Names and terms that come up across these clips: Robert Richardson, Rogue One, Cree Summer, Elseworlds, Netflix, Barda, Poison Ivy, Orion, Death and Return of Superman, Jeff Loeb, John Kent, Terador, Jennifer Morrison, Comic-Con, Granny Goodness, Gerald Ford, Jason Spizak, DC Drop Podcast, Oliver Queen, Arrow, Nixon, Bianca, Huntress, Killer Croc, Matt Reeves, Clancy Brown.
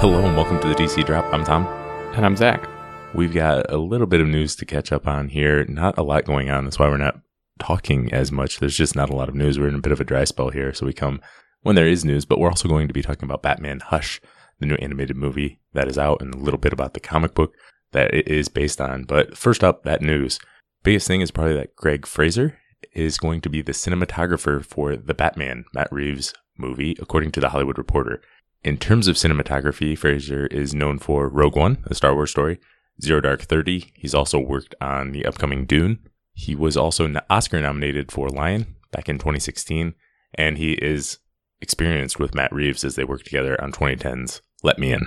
Hello and welcome to the DC Drop. I'm Tom. And I'm Zach. We've got a little bit of news to catch up on here. Not a lot going on. That's why we're not talking as much. There's just not a lot of news. We're in a bit of a dry spell here. So we come when there is news, but we're also going to be talking about Batman Hush, the new animated movie that is out, and a little bit about the comic book that it is based on. But first up, that news. Biggest thing is probably that Greig Fraser is going to be the cinematographer for the Batman, Matt Reeves movie, according to The Hollywood Reporter. In terms of cinematography, Fraser is known for Rogue One, a Star Wars story, Zero Dark 30. He's also worked on the upcoming Dune. He was also Oscar nominated for Lion back in 2016, and he is experienced with Matt Reeves as they work together on 2010's Let Me In.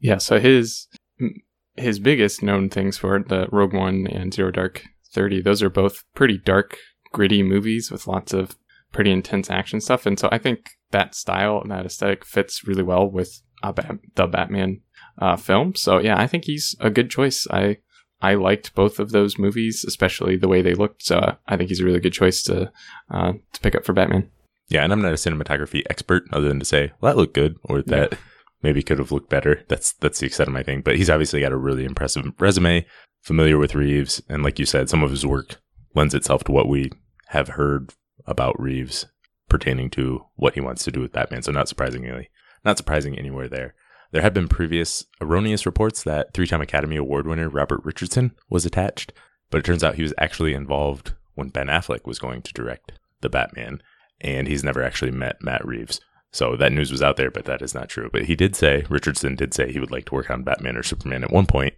Yeah, so his biggest known things for it, the Rogue One and Zero Dark 30, those are both pretty dark, gritty movies with lots of pretty intense action stuff. And so I think that style and that aesthetic fits really well with the Batman film. So yeah, I think he's a good choice. I liked both of those movies, especially the way they looked. So I think he's a really good choice to pick up for Batman. Yeah, and I'm not a cinematography expert other than to say, well, that looked good, or that maybe could have looked better. That's the extent of my thing. But he's obviously got a really impressive resume, familiar with Reeves. And like you said, some of his work lends itself to what we have heard about Reeves pertaining to what he wants to do with Batman. So not surprising anywhere there. There had been previous erroneous reports that three-time Academy Award winner Robert Richardson was attached, but it turns out he was actually involved when Ben Affleck was going to direct the Batman, and he's never actually met Matt Reeves. So that news was out there, but that is not true. But Richardson did say he would like to work on Batman or Superman at one point,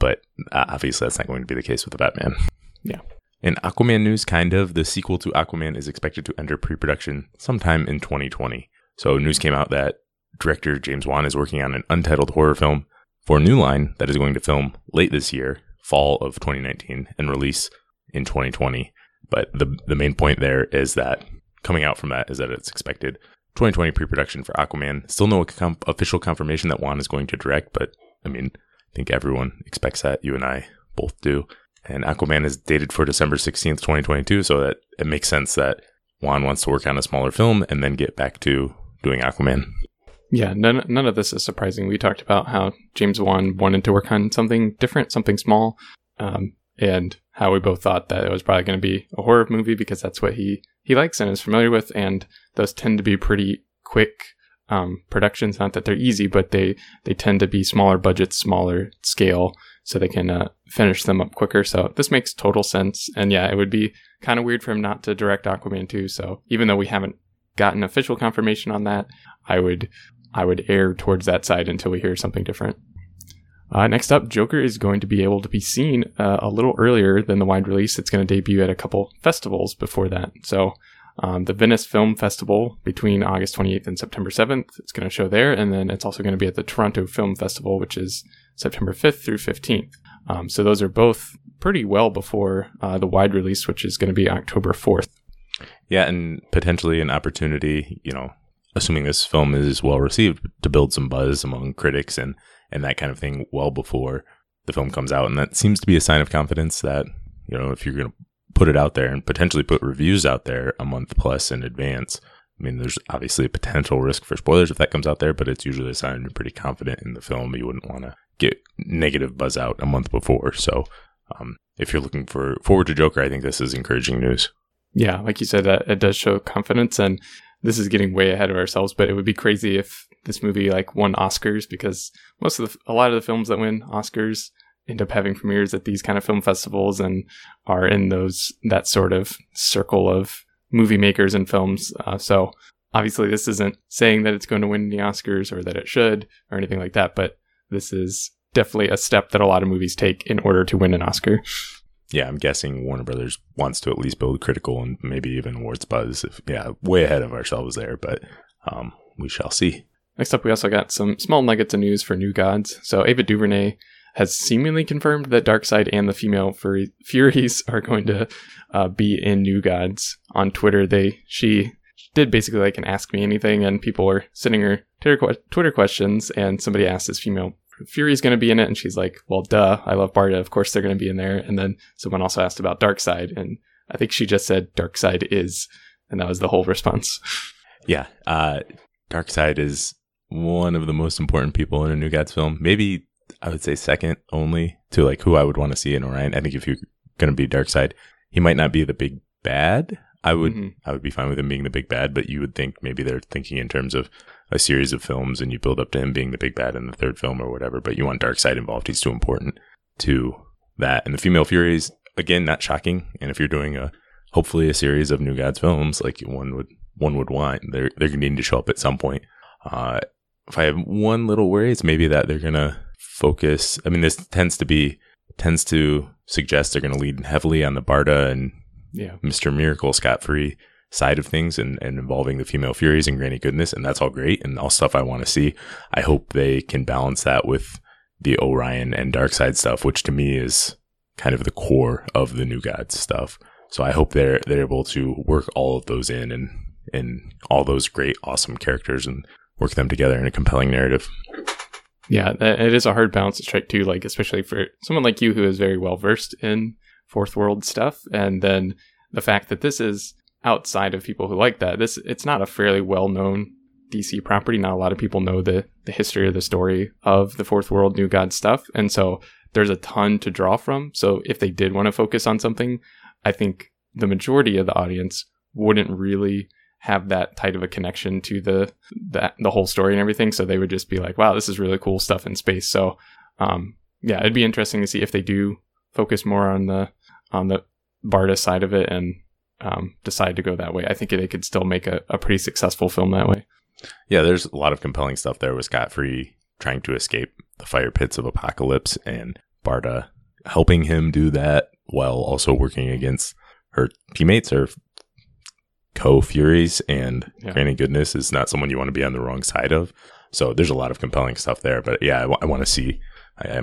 but obviously that's not going to be the case with the Batman. Yeah. In Aquaman news, kind of, the sequel to Aquaman is expected to enter pre-production sometime in 2020. So news came out that director James Wan is working on an untitled horror film for New Line that is going to film late this year, fall of 2019, and release in 2020. But the main point there is that coming out from that is that it's expected 2020 pre-production for Aquaman. Still no official confirmation that Wan is going to direct, but I mean, I think everyone expects that. You and I both do. And Aquaman is dated for December 16th, 2022, so that it makes sense that Wan wants to work on a smaller film and then get back to doing Aquaman. Yeah, none of this is surprising. We talked about how James Wan wanted to work on something different, something small, and how we both thought that it was probably going to be a horror movie because that's what he likes and is familiar with, and those tend to be pretty quick productions. Not that they're easy, but they tend to be smaller budgets, smaller scale, so they can finish them up quicker. So this makes total sense. And yeah, it would be kind of weird for him not to direct Aquaman 2. So even though we haven't gotten official confirmation on that, I would err towards that side until we hear something different. Next up, Joker is going to be able to be seen a little earlier than the wide release. It's going to debut at a couple festivals before that. So the Venice Film Festival between August 28th and September 7th, it's going to show there. And then it's also going to be at the Toronto Film Festival, which is September 5th through 15th. So those are both pretty well before the wide release, which is going to be October 4th. Yeah, and potentially an opportunity, you know, assuming this film is well received, to build some buzz among critics and that kind of thing well before the film comes out. And that seems to be a sign of confidence that, you know, if you're going to put it out there and potentially put reviews out there a month plus in advance, I mean, there's obviously a potential risk for spoilers if that comes out there, but it's usually a sign you're pretty confident in the film. You wouldn't want to get negative buzz out a month before. So if you're looking forward to Joker, I think this is encouraging news. Yeah, like you said, it does show confidence, and this is getting way ahead of ourselves, but it would be crazy if this movie like won Oscars, because a lot of the films that win Oscars end up having premieres at these kind of film festivals and are in that sort of circle of movie makers and films. So obviously this isn't saying that it's going to win the Oscars or that it should or anything like that, but this is definitely a step that a lot of movies take in order to win an Oscar. Yeah, I'm guessing Warner Brothers wants to at least build critical and maybe even awards buzz. Way ahead of ourselves there, but we shall see. Next up, we also got some small nuggets of news for New Gods. So Ava DuVernay has seemingly confirmed that Darkseid and the female Furies are going to be in New Gods. On Twitter, she did basically like an Ask Me Anything, and people were sending her Twitter questions, and somebody asked, is female Fury's going to be in it? And she's like, well, duh, I love Barda, of course they're going to be in there. And then someone also asked about Darkseid, and I think she just said Darkseid is, and that was the whole response. Yeah, Darkseid is one of the most important people in a New Gods film. Maybe I would say second only to like who I would want to see in Orion. I think if you're going to be Darkseid, he might not be the big bad. I would be fine with him being the big bad, but you would think maybe they're thinking in terms of a series of films and you build up to him being the big bad in the third film or whatever, but you want Darkseid involved. He's too important to that. And the Female Furies, again, not shocking. And if you're doing a hopefully a series of New Gods films, like one would want, they're going to need to show up at some point. If I have one little worry, it's maybe that they're going to focus. I mean, this tends to suggest they're going to lean heavily on the Barda and Mr. Miracle, Scott Free side of things and involving the Female Furies and Granny Goodness. And that's all great and all stuff I want to see. I hope they can balance that with the Orion and Darkseid stuff, which to me is kind of the core of the New Gods stuff. So I hope they're able to work all of those in and all those great, awesome characters and work them together in a compelling narrative. Yeah, it is a hard balance to strike too, like especially for someone like you who is very well versed in Fourth World stuff, and then the fact that this is outside of people who like that. It's not a fairly well-known DC property. Not a lot of people know the history or the story of the Fourth World New God stuff, and so there's a ton to draw from. So if they did want to focus on something, I think the majority of the audience wouldn't really have that tight of a connection to the whole story and everything, so they would just be like, wow, this is really cool stuff in space. So it'd be interesting to see if they do focus more on the Barda side of it and decide to go that way. I think they could still make a pretty successful film that way. Yeah, there's a lot of compelling stuff there with Scott Free trying to escape the fire pits of Apocalypse and Barda helping him do that while also working against her teammates or co-Furies, and Granny Goodness is not someone you want to be on the wrong side of. So there's a lot of compelling stuff there. But yeah, I want to see. I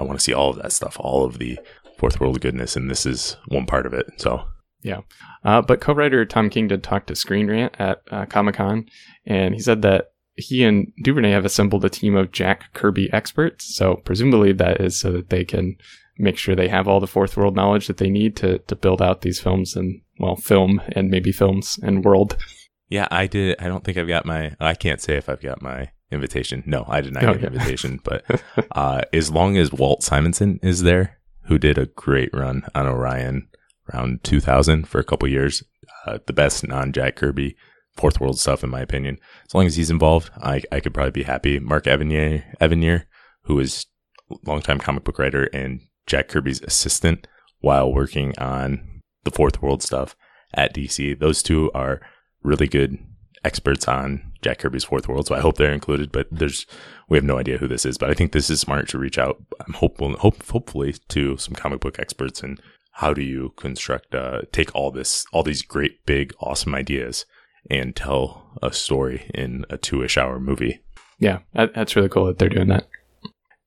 want to see all of that stuff, all of the Fourth World goodness, and this is one part of it. So yeah, but co-writer Tom King did talk to Screen Rant at Comic-Con, and he said that he and DuVernay have assembled a team of Jack Kirby experts. So presumably that is so that they can make sure they have all the Fourth World knowledge that they need to build out these films and, well, film and maybe films and world. Yeah, I did. I don't think I've got I can't say if I've got my invitation. No, I did not get an invitation, but as long as Walt Simonson is there, who did a great run on Orion around 2000 for a couple years, the best non-Jack Kirby Fourth World stuff, in my opinion. As long as he's involved, I could probably be happy. Mark Evanier, who is a longtime comic book writer and Jack Kirby's assistant while working on the Fourth World stuff at DC. Those two are really good experts on Jack Kirby's Fourth World, so I hope they're included, but we have no idea who this is, but I think this is smart to reach out, I'm hopefully to some comic book experts, and how do you construct, take all these great, big, awesome ideas and tell a story in a 2-ish hour movie. Yeah, that's really cool that they're doing that.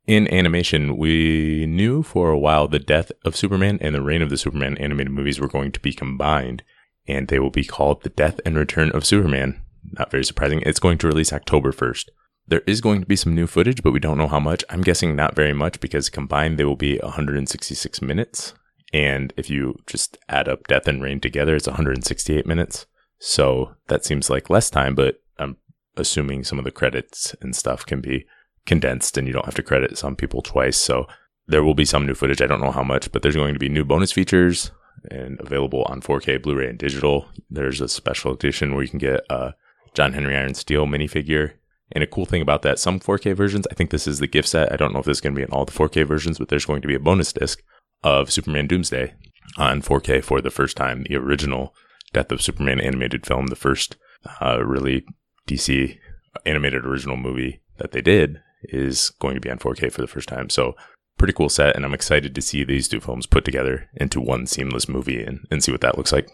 In animation, we knew for a while the death of Superman and the reign of the Superman animated movies were going to be combined, and they will be called The Death and Return of Superman. Not very surprising. It's going to release October 1st. There is going to be some new footage, but we don't know how much. I'm guessing not very much, because combined they will be 166 minutes. And if you just add up Death and Reign together, it's 168 minutes. So that seems like less time, but I'm assuming some of the credits and stuff can be condensed and you don't have to credit some people twice. So there will be some new footage. I don't know how much, but there's going to be new bonus features and available on 4K, Blu-ray, and digital. There's a special edition where you can get a John Henry Iron Steel minifigure. And a cool thing about that, some 4K versions, I think this is the gift set. I don't know if this is going to be in all the 4K versions, but there's going to be a bonus disc of Superman Doomsday on 4K for the first time. The original Death of Superman animated film, the first really DC animated original movie that they did, is going to be on 4K for the first time. So pretty cool set, and I'm excited to see these two films put together into one seamless movie and see what that looks like.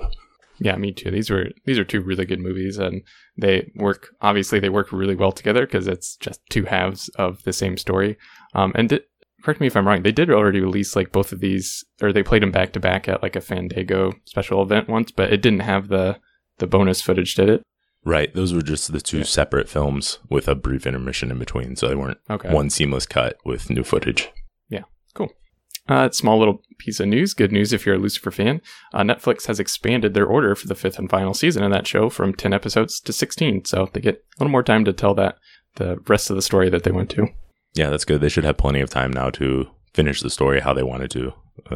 Yeah, me too. These are two really good movies, and they work really well together because it's just two halves of the same story. And correct me if I'm wrong, they did already release like both of these, or they played them back to back at like a Fandango special event once, but it didn't have the bonus footage, did it? Right. Those were just the two separate films with a brief intermission in between. So they weren't one seamless cut with new footage. Yeah. Cool. Small little piece of news. Good news if you're a Lucifer fan. Netflix has expanded their order for the fifth and final season of that show from 10 episodes to 16. So they get a little more time to tell that the rest of the story that they went to. Yeah, that's good. They should have plenty of time now to finish the story how they wanted to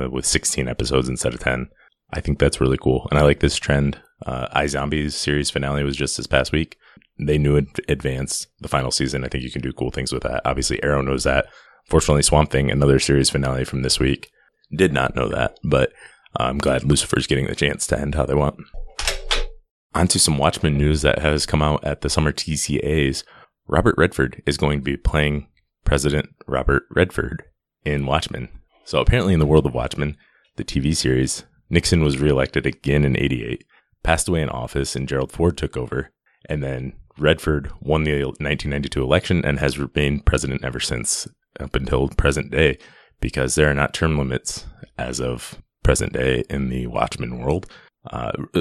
with 16 episodes instead of 10. I think that's really cool. And I like this trend. iZombie's series finale was just this past week. They knew in advance the final season. I think you can do cool things with that. Obviously, Arrow knows that. Fortunately, Swamp Thing, another series finale from this week, did not know that, but I'm glad Lucifer's getting the chance to end how they want. On to some Watchmen news that has come out at the summer TCAs. Robert Redford is going to be playing President Robert Redford in Watchmen. So apparently in the world of Watchmen, the TV series, Nixon was reelected again in '88, passed away in office, and Gerald Ford took over, and then Redford won the 1992 election and has remained president ever since, up until present day, because there are not term limits as of present day in the Watchmen world.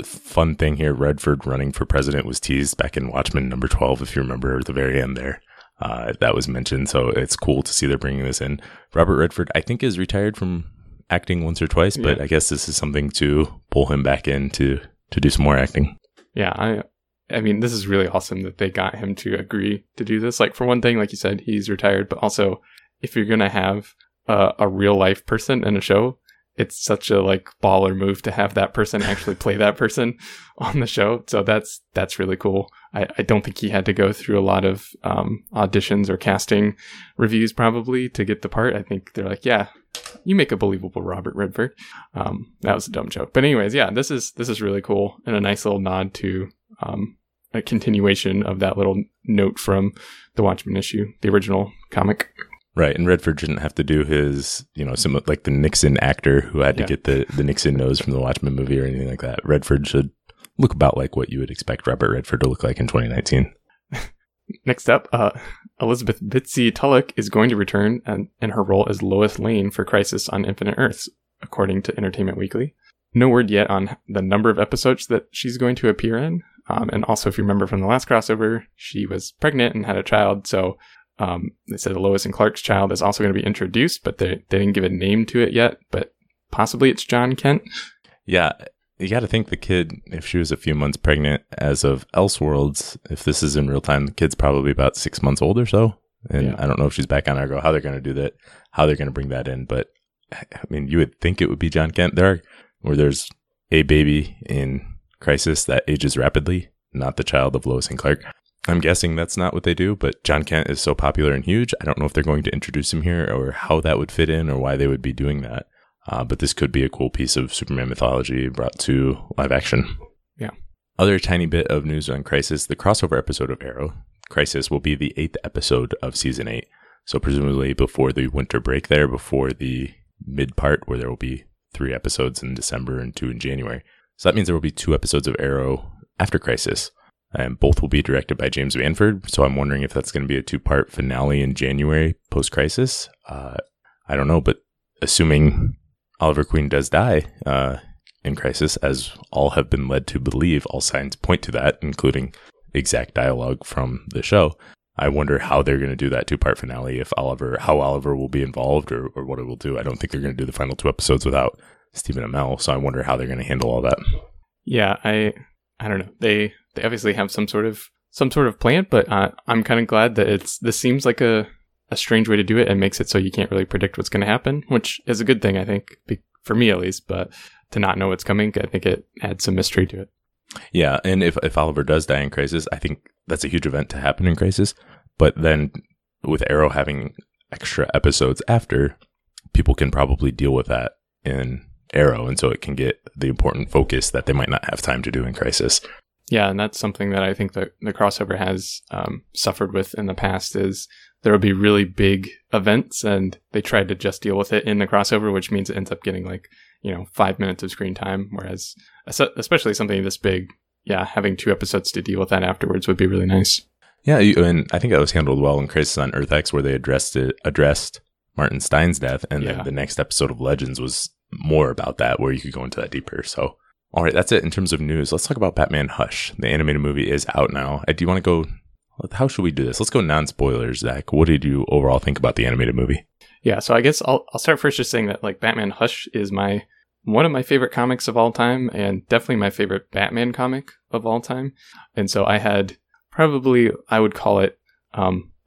Fun thing here, Redford running for president was teased back in Watchmen number 12, if you remember, at the very end there. That was mentioned, so it's cool to see they're bringing this in. Robert Redford, I think, is retired from acting once or twice, but yeah. I guess this is something to pull him back in to do some more acting. Yeah, I mean, this is really awesome that they got him to agree to do this. Like, for one thing, like you said, he's retired, but also, if you're going to have a real life person in a show, it's such a like baller move to have that person actually play that person on the show. So that's really cool. I don't think he had to go through a lot of auditions or casting reviews probably to get the part. I think they're like, yeah, you make a believable Robert Redford. That was a dumb joke. But anyways, yeah, this is really cool and a nice little nod to a continuation of that little note from the Watchmen issue, the original comic. Right, and Redford didn't have to do his, some like the Nixon actor who had to get the Nixon nose from the Watchmen movie or anything like that. Redford should look about like what you would expect Robert Redford to look like in 2019. Next up, Elizabeth Bitsy Tulloch is going to return in her role as Lois Lane for Crisis on Infinite Earths, according to Entertainment Weekly. No word yet on the number of episodes that she's going to appear in. And also, if you remember from the last crossover, she was pregnant and had a child, so... they said Lois and Clark's child is also going to be introduced, but they didn't give a name to it yet, but possibly it's John Kent. Yeah, you got to think the kid, if she was a few months pregnant as of Elseworlds, if this is in real time, the kid's probably about 6 months old or so. And yeah. I don't know if she's back on Argo, how they're going to do that, how they're going to bring that in. But I mean, you would think it would be John Kent there, where there's a baby in Crisis that ages rapidly, not the child of Lois and Clark. I'm guessing that's not what they do, but John Kent is so popular and huge. I don't know if they're going to introduce him here or how that would fit in or why they would be doing that. But this could be a cool piece of Superman mythology brought to live action. Yeah. Other tiny bit of news on Crisis, the crossover episode of Arrow. Crisis will be the 8th episode of season 8. So presumably before the winter break there, before the mid part where there will be 3 episodes in December and 2 in January. So that means there will be 2 episodes of Arrow after Crisis. And both will be directed by James Wan. So I'm wondering if that's going to be a 2-part finale in January post-Crisis. I don't know, but assuming Oliver Queen does die in Crisis, as all have been led to believe, all signs point to that, including exact dialogue from the show. I wonder how they're going to do that 2-part finale, how Oliver will be involved or what it will do. I don't think they're going to do the final 2 episodes without Stephen Amell. So I wonder how they're going to handle all that. Yeah, I don't know. They obviously have some sort of plan, but I'm kind of glad that this seems like a strange way to do it and makes it so you can't really predict what's going to happen, which is a good thing, I think, for me at least, but to not know what's coming, I think it adds some mystery to it. Yeah, and if Oliver does die in Crisis, I think that's a huge event to happen in Crisis, but then with Arrow having extra episodes after, people can probably deal with that in Arrow, and so it can get the important focus that they might not have time to do in Crisis. Yeah, and that's something that I think that the crossover has suffered with in the past is there will be really big events and they tried to just deal with it in the crossover, which means it ends up getting 5 minutes of screen time, whereas especially something this big, having 2 episodes to deal with that afterwards would be really nice. Yeah, and I think that was handled well in Crisis on Earth-X where they addressed Martin Stein's death, and then the next episode of Legends was more about that where you could go into that deeper, so... All right, that's it in terms of news. Let's talk about Batman Hush. The animated movie is out now. Do you want to go... How should we do this? Let's go non-spoilers, Zach. What did you overall think about the animated movie? Yeah, so I guess I'll start first just saying that like Batman Hush is one of my favorite comics of all time, and definitely my favorite Batman comic of all time. And so I had probably, I would call it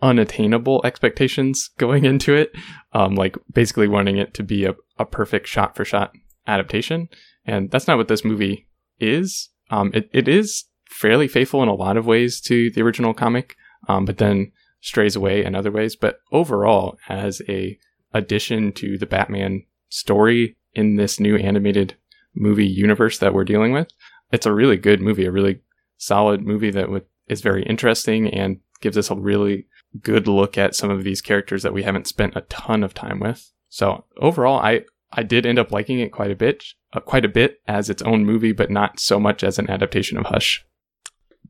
unattainable expectations going into it, like basically wanting it to be a perfect shot for shot adaptation. And that's not what this movie is. It is fairly faithful in a lot of ways to the original comic, but then strays away in other ways. But overall, as a addition to the Batman story in this new animated movie universe that we're dealing with, it's a really good movie, a really solid movie that is very interesting and gives us a really good look at some of these characters that we haven't spent a ton of time with. So overall, I did end up liking it quite a bit as its own movie, but not so much as an adaptation of Hush.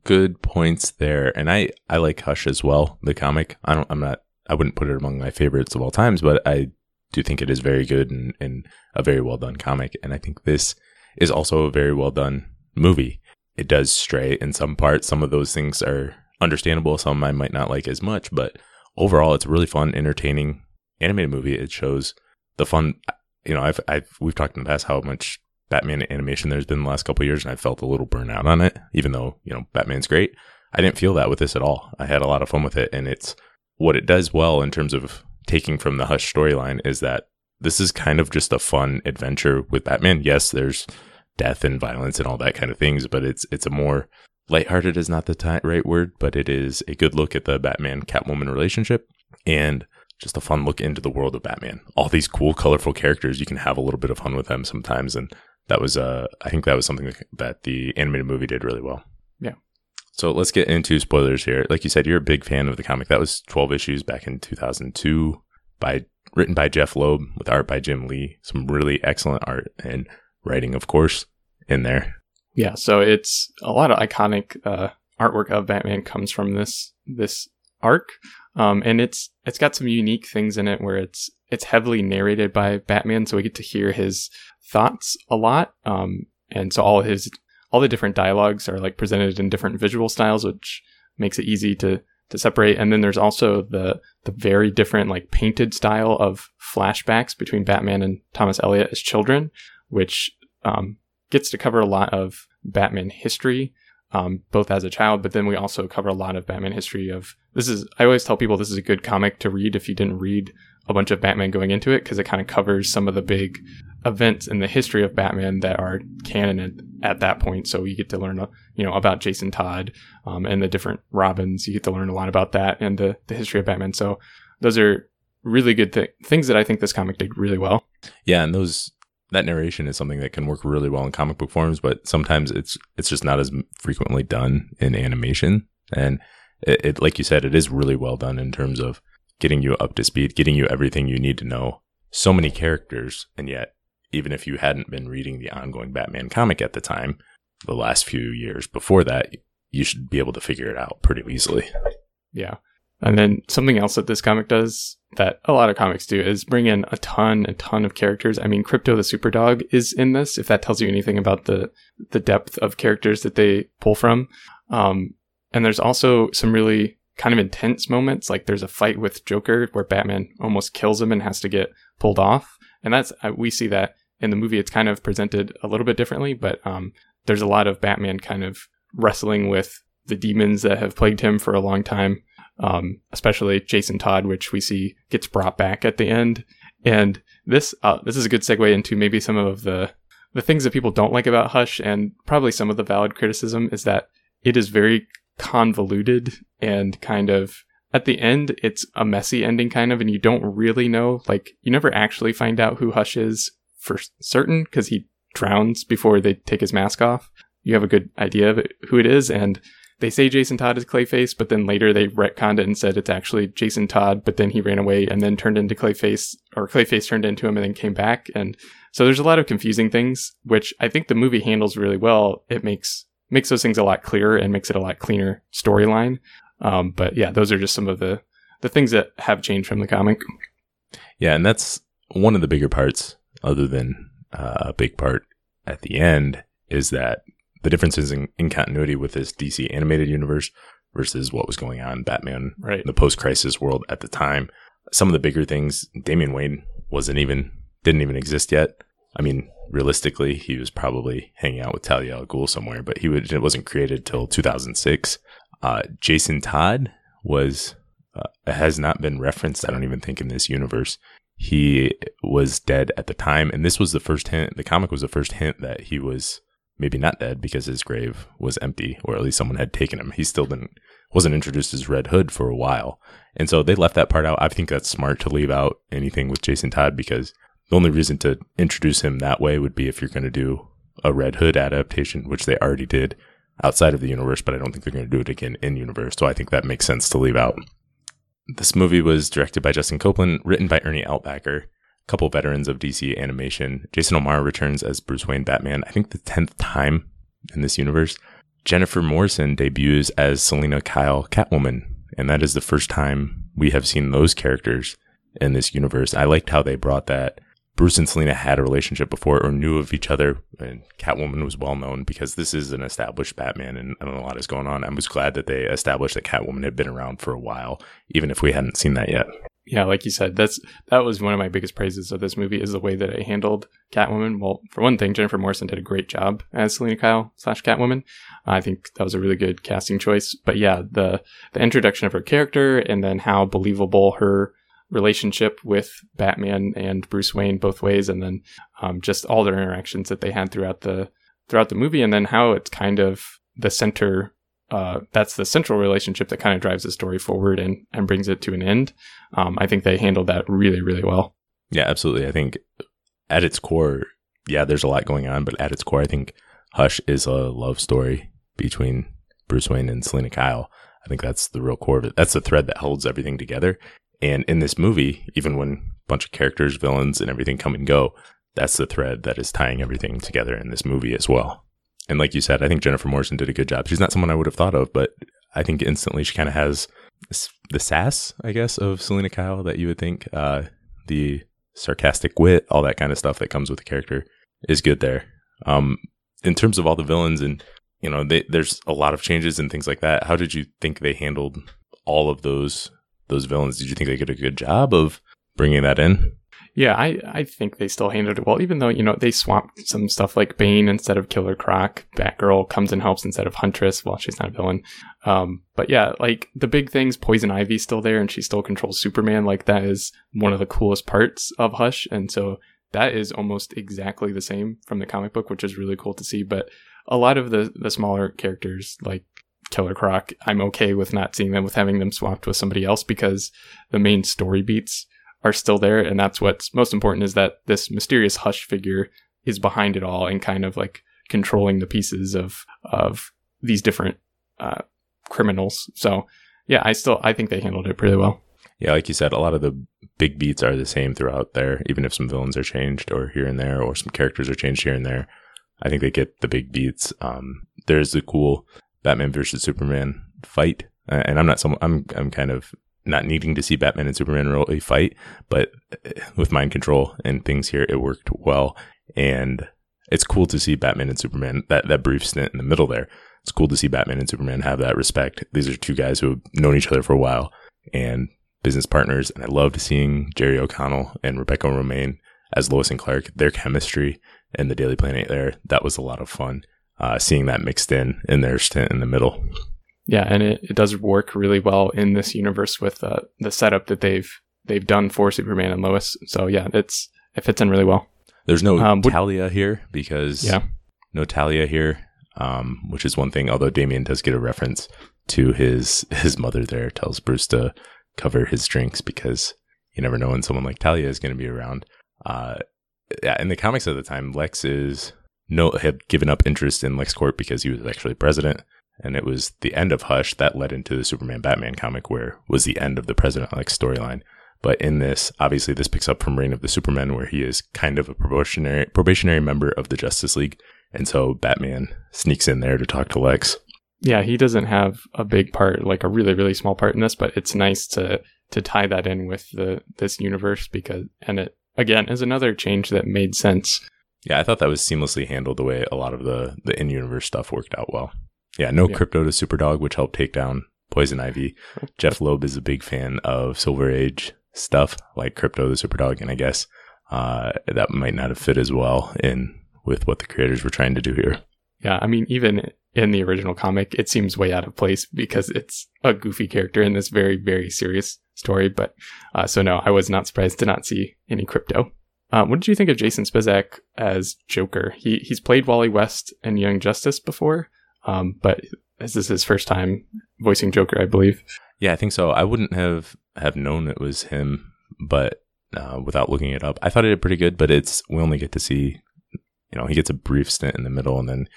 Good points there. And I like Hush as well, the comic. I wouldn't put it among my favorites of all times, but I do think it is very good and a very well done comic. And I think this is also a very well done movie. It does stray in some parts. Some of those things are understandable. Some I might not like as much, but overall it's a really fun, entertaining animated movie. It shows the fun. You know, we've talked in the past how much Batman animation there's been the last couple of years, and I felt a little burnout on it, even though, you know, Batman's great. I didn't feel that with this at all. I had a lot of fun with it, and it's what it does well in terms of taking from the Hush storyline is that this is kind of just a fun adventure with Batman. Yes, there's death and violence and all that kind of things, but it's a more lighthearted is not the right word, but it is a good look at the Batman-Catwoman relationship, and just a fun look into the world of Batman. All these cool, colorful characters, you can have a little bit of fun with them sometimes. And that was, I think that was something that the animated movie did really well. Yeah. So let's get into spoilers here. Like you said, you're a big fan of the comic. That was 12 issues back in 2002, written by Jeff Loeb with art by Jim Lee. Some really excellent art and writing, of course, in there. Yeah. So it's a lot of iconic artwork of Batman comes from this arc. And it's got some unique things in it where it's heavily narrated by Batman, so we get to hear his thoughts a lot. And so all the different dialogues are like presented in different visual styles, which makes it easy to separate. And then there's also the very different like painted style of flashbacks between Batman and Thomas Elliott as children, which gets to cover a lot of Batman history. Both as a child, but then we also cover a lot of Batman history of this is, I always tell people this is a good comic to read if you didn't read a bunch of Batman going into it, because it kind of covers some of the big events in the history of Batman that are canon at that point. So you get to learn, you know, about Jason Todd and the different Robins. You get to learn a lot about that and the history of Batman. So those are really good things that I think this comic did really well. Yeah, and that narration is something that can work really well in comic book forms, but sometimes it's just not as frequently done in animation. And it, like you said, it is really well done in terms of getting you up to speed, getting you everything you need to know. So many characters, and yet, even if you hadn't been reading the ongoing Batman comic at the time, the last few years before that, you should be able to figure it out pretty easily. Yeah. And then something else that this comic does that a lot of comics do is bring in a ton of characters. I mean, Crypto the Superdog is in this, if that tells you anything about the depth of characters that they pull from. And there's also some really kind of intense moments. Like there's a fight with Joker where Batman almost kills him and has to get pulled off. And we see that in the movie. It's kind of presented a little bit differently, but there's a lot of Batman kind of wrestling with the demons that have plagued him for a long time. Especially Jason Todd, which we see gets brought back at the end. And this is a good segue into maybe some of the things that people don't like about Hush, and probably some of the valid criticism is that it is very convoluted and kind of at the end, it's a messy ending kind of, and you don't really know, like you never actually find out who Hush is for certain because he drowns before they take his mask off. You have a good idea of who it is, and they say Jason Todd is Clayface, but then later they retconned it and said it's actually Jason Todd, but then he ran away and then turned into Clayface, or Clayface turned into him and then came back. And so there's a lot of confusing things, which I think the movie handles really well. It makes those things a lot clearer and makes it a lot cleaner storyline. But yeah, those are just some of the things that have changed from the comic. Yeah, and that's one of the bigger parts, other than a big part at the end, is that the differences in continuity with this DC animated universe versus what was going on in Batman, right, in the post-crisis world at the time. some of the bigger things, Damian Wayne didn't even exist yet. I mean, realistically, he was probably hanging out with Talia al Ghul somewhere, but it wasn't created till 2006. Jason Todd has not been referenced, I don't even think, in this universe. He was dead at the time, and this was the first hint. The comic was the first hint that he was maybe not dead, because his grave was empty, or at least someone had taken him. He still wasn't introduced as Red Hood for a while, and so they left that part out. I think that's smart to leave out anything with Jason Todd, because the only reason to introduce him that way would be if you're going to do a Red Hood adaptation, which they already did outside of the universe, but I don't think they're going to do it again in universe, so I think that makes sense to leave out. This movie was directed by Justin Copeland, written by Ernie Altbacker, a couple veterans of DC animation. Jason O'Mara returns as Bruce Wayne Batman, I think the 10th time in this universe. Jennifer Morrison debuts as Selina Kyle, Catwoman, and that is the first time we have seen those characters in this universe. I liked how they brought that. Bruce and Selina had a relationship before, or knew of each other, and Catwoman was well known because this is an established Batman and a lot is going on. I was glad that they established that Catwoman had been around for a while, even if we hadn't seen that yet. Yeah, like you said, that was one of my biggest praises of this movie, is the way that it handled Catwoman. Well, for one thing, Jennifer Morrison did a great job as Selina Kyle / Catwoman. I think that was a really good casting choice. But yeah, the introduction of her character, and then how believable her relationship with Batman and Bruce Wayne both ways, and then just all their interactions that they had throughout the movie, and then how it's kind of the central relationship that kind of drives the story forward and brings it to an end. I think they handled that really, really well. Yeah, absolutely. I think at its core, yeah, there's a lot going on, but at its core, I think Hush is a love story between Bruce Wayne and Selina Kyle. I think that's the real core of it. That's the thread that holds everything together. And in this movie, even when a bunch of characters, villains, and everything come and go, that's the thread that is tying everything together in this movie as well. And like you said, I think Jennifer Morrison did a good job. She's not someone I would have thought of, but I think instantly she kind of has the sass, I guess, of Selina Kyle that you would think. The sarcastic wit, all that kind of stuff that comes with the character is good there. In terms of all the villains, and you know, there's a lot of changes and things like that. How did you think they handled all of those villains? Did you think they did a good job of bringing that in? Yeah, I think they still handled it well, even though, you know, they swapped some stuff like Bane instead of Killer Croc. Batgirl comes and helps instead of Huntress. Well, she's not a villain. But yeah, like the big things, Poison Ivy's still there and she still controls Superman. Like that is one of the coolest parts of Hush. And so that is almost exactly the same from the comic book, which is really cool to see. But a lot of the smaller characters like Killer Croc, I'm okay with not seeing them, with having them swapped with somebody else, because the main story beats are still there, and that's what's most important, is that this mysterious Hush figure is behind it all and kind of like controlling the pieces of these different criminals. So yeah, I think they handled it pretty well. Yeah, like you said, a lot of the big beats are the same throughout there, even if some villains are changed or here and there, or some characters are changed here and there. I think they get the big beats. There's the cool Batman versus Superman fight, and I'm kind of not needing to see Batman and Superman really fight, but with mind control and things here, it worked well, and it's cool to see Batman and Superman, that brief stint in the middle there. It's cool to see Batman and Superman have that respect. These are two guys who have known each other for a while and business partners, and I loved seeing Jerry O'Connell and Rebecca Romijn as Lois and Clark, their chemistry and the Daily Planet there. That was a lot of fun. Seeing that mixed in their stint in the middle. Yeah, and it does work really well in this universe with the setup that they've done for Superman and Lois. So yeah, it fits in really well. There's no Talia here, because no Talia here, which is one thing. Although Damian does get a reference to his mother there, tells Bruce to cover his drinks because you never know when someone like Talia is going to be around. In the comics at the time, Lex had given up interest in LexCorp because he was actually president, and it was the end of Hush that led into the Superman Batman comic, where was the end of the President Lex storyline. But in this, obviously, this picks up from Reign of the Superman, where he is kind of a probationary member of the Justice League, and so Batman sneaks in there to talk to Lex. Yeah, he doesn't have a big part, like a really, really small part in this, but it's nice to tie that in with this universe, because, and it again is another change that made sense. Yeah, I thought that was seamlessly handled, the way a lot of the in-universe stuff worked out well. Yeah, no Crypto to Superdog, which helped take down Poison Ivy. Jeff Loeb is a big fan of Silver Age stuff like Crypto the Superdog, and I guess that might not have fit as well in with what the creators were trying to do here. Yeah, I mean, even in the original comic, it seems way out of place because it's a goofy character in this very, very serious story. But so no, I was not surprised to not see any Crypto. What did you think of Jason Spizak as Joker? He's played Wally West in Young Justice before, but this is his first time voicing Joker, I believe. Yeah, I think so. I wouldn't have known it was him, but without looking it up, I thought he did pretty good. But we only get to see, he gets a brief stint in the middle and then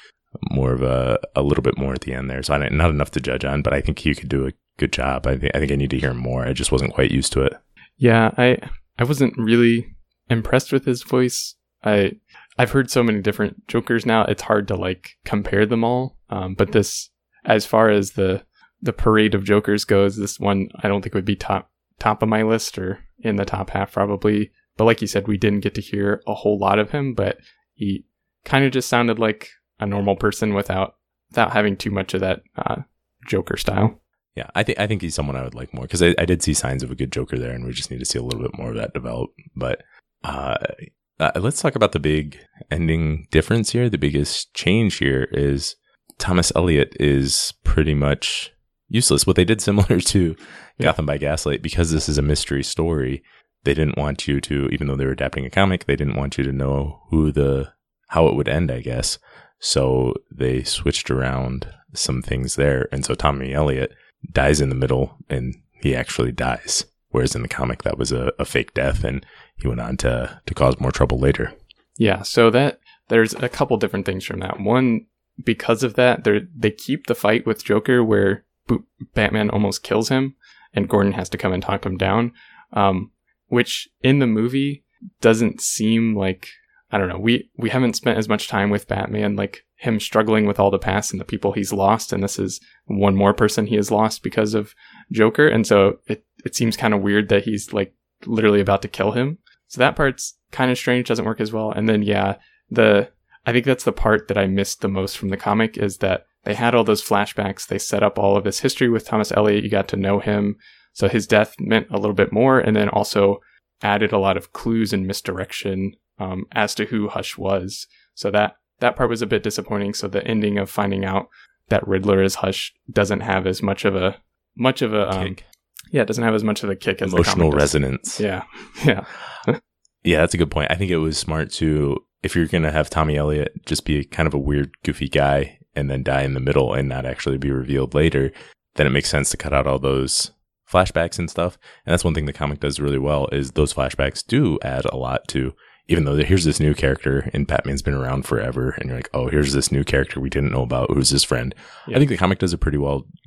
more of a little bit more at the end there. So not enough to judge on, but I think he could do a good job. I think I need to hear more. I just wasn't quite used to it. Yeah, I wasn't really impressed with his voice. I've heard so many different Jokers now, it's hard to compare them all. But this, as far as the parade of Jokers goes, this one I don't think would be top of my list or in the top half probably. But like you said, we didn't get to hear a whole lot of him, but he kind of just sounded like a normal person without having too much of that Joker style. Yeah, I think he's someone I would like more because I did see signs of a good Joker there, and we just need to see a little bit more of that develop. But let's talk about the big ending difference here. The biggest change here is Thomas Elliott is pretty much useless. What they did similar to Gotham by Gaslight, because this is a mystery story, they didn't want you to, even though they were adapting a comic, they didn't want you to know how it would end, I guess. So they switched around some things there. And so Tommy Elliott dies in the middle and he actually dies. Whereas in the comic, that was a fake death and he went on to cause more trouble later. Yeah. So that there's a couple different things from that. One, because of that, they keep the fight with Joker where Batman almost kills him and Gordon has to come and talk him down, which in the movie doesn't seem like... I don't know. We haven't spent as much time with Batman, like him struggling with all the past and the people he's lost. And this is one more person he has lost because of Joker. And so it seems kind of weird that he's literally about to kill him. So that part's kind of strange, doesn't work as well. And then, yeah, I think that's the part that I missed the most from the comic is that they had all those flashbacks. They set up all of his history with Thomas Elliott. You got to know him. So his death meant a little bit more. And then also added a lot of clues and misdirection as to who Hush was. So that part was a bit disappointing. So the ending of finding out that Riddler is Hush doesn't have as much of a kick. Yeah, doesn't have as much of a kick as emotional resonance. Yeah. Yeah, that's a good point. I think it was smart to, if you're gonna have Tommy Elliott just be kind of a weird, goofy guy and then die in the middle and not actually be revealed later, then it makes sense to cut out all those flashbacks and stuff. And that's one thing the comic does really well is those flashbacks do add a lot to. Even though here's this new character and Batman's been around forever and you're like, oh, here's this new character we didn't know about. Who's his friend? Yeah. I think the comic does a pretty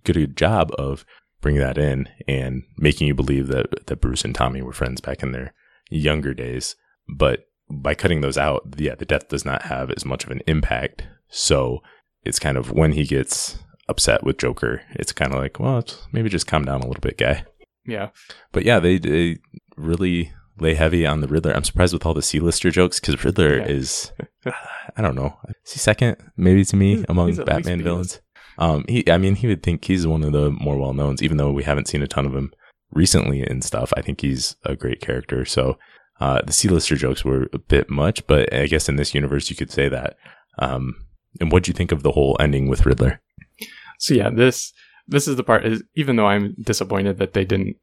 good job of bringing that in and making you believe that Bruce and Tommy were friends back in their younger days. But by cutting those out, yeah, the death does not have as much of an impact. So it's kind of when he gets upset with Joker, it's kind of like, well, maybe just calm down a little bit, guy. Yeah. But yeah, they really... lay heavy on the Riddler. I'm surprised with all the C-lister jokes because Riddler is, I don't know, is he second maybe to me among Batman villains? He would think he's one of the more well-knowns, even though we haven't seen a ton of him recently and stuff. I think he's a great character. So the C-lister jokes were a bit much, but I guess in this universe you could say that. And what do you think of the whole ending with Riddler? So yeah, this is the part, is even though I'm disappointed that they didn't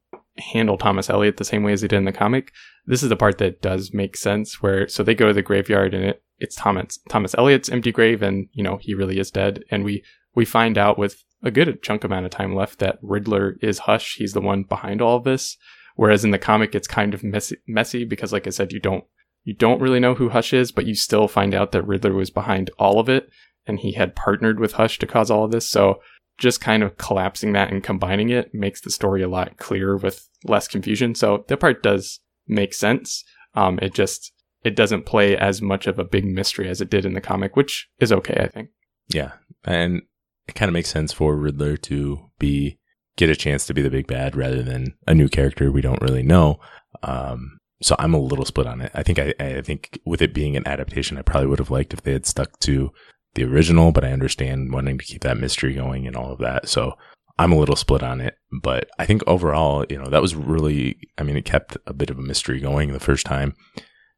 handle Thomas Elliott the same way as they did in the comic, this is the part that does make sense where, so they go to the graveyard and it's Thomas Elliott's empty grave and, he really is dead. And we find out with a good chunk amount of time left that Riddler is Hush. He's the one behind all of this. Whereas in the comic, it's kind of messy because like I said, you don't really know who Hush is, but you still find out that Riddler was behind all of it and he had partnered with Hush to cause all of this. So just kind of collapsing that and combining it makes the story a lot clearer with less confusion. So that part does make sense. It doesn't play as much of a big mystery as it did in the comic, which is okay, I think. Yeah. And it kind of makes sense for Riddler to get a chance to be the big bad rather than a new character we don't really know. So I'm a little split on it. I think with it being an adaptation, I probably would have liked if they had stuck to the original, but I understand wanting to keep that mystery going and all of that. So I'm a little split on it, but I think overall, you know, that was really, I mean, it kept a bit of a mystery going the first time.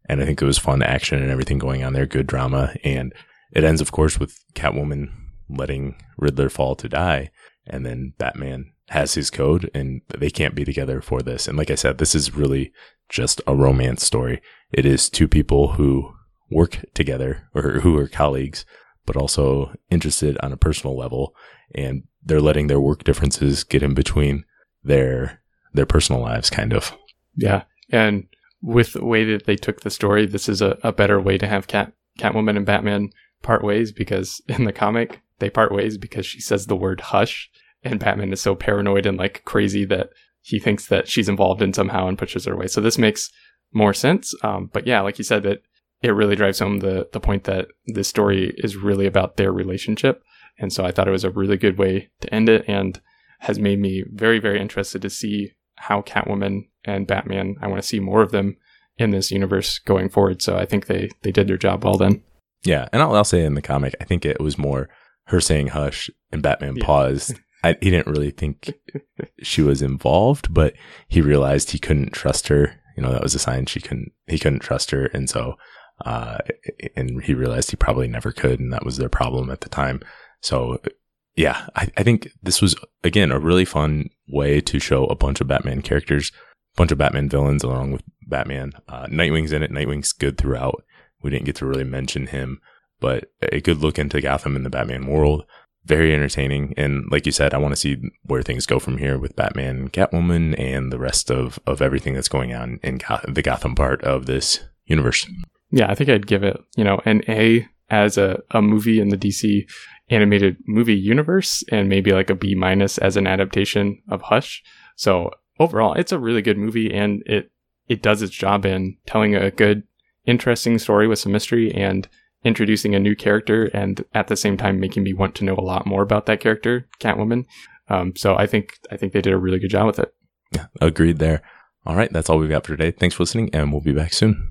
And I think it was fun action and everything going on there, good drama. And it ends, of course, with Catwoman letting Riddler fall to die. And then Batman has his code and they can't be together for this. And like I said, this is really just a romance story. It is two people who work together or who are colleagues, but also interested on a personal level. And they're letting their work differences get in between their personal lives, kind of. Yeah. And with the way that they took the story, this is a better way to have Catwoman and Batman part ways, because in the comic, they part ways because she says the word hush, and Batman is so paranoid and like crazy that he thinks that she's involved in somehow and pushes her away. So this makes more sense. But yeah, like you said, that it really drives home the point that this story is really about their relationship. And so I thought it was a really good way to end it, and has made me very, very interested to see how Catwoman and Batman, I want to see more of them in this universe going forward. So I think they did their job well then. Yeah. And I'll say in the comic, I think it was more her saying hush and Batman paused. He didn't really think she was involved, but he realized he couldn't trust her. You know, that was a sign he couldn't trust her. And so, and he realized he probably never could. And that was their problem at the time. So yeah, I think this was, again, a really fun way to show a bunch of Batman characters, a bunch of Batman villains along with Batman. Nightwing's in it. Nightwing's good throughout. We didn't get to really mention him, but a good look into Gotham and the Batman world. Very entertaining. And like you said, I want to see where things go from here with Batman and Catwoman and the rest of everything that's going on in the Gotham part of this universe. Yeah, I think I'd give it, you know, an A as a movie in the DC animated movie universe, and maybe like a B minus as an adaptation of Hush. So overall, it's a really good movie, and it does its job in telling a good, interesting story with some mystery and introducing a new character, and at the same time making me want to know a lot more about that character, Catwoman. So I think they did a really good job with it. Yeah, agreed there. All right, that's all we've got for today. Thanks for listening, and we'll be back soon.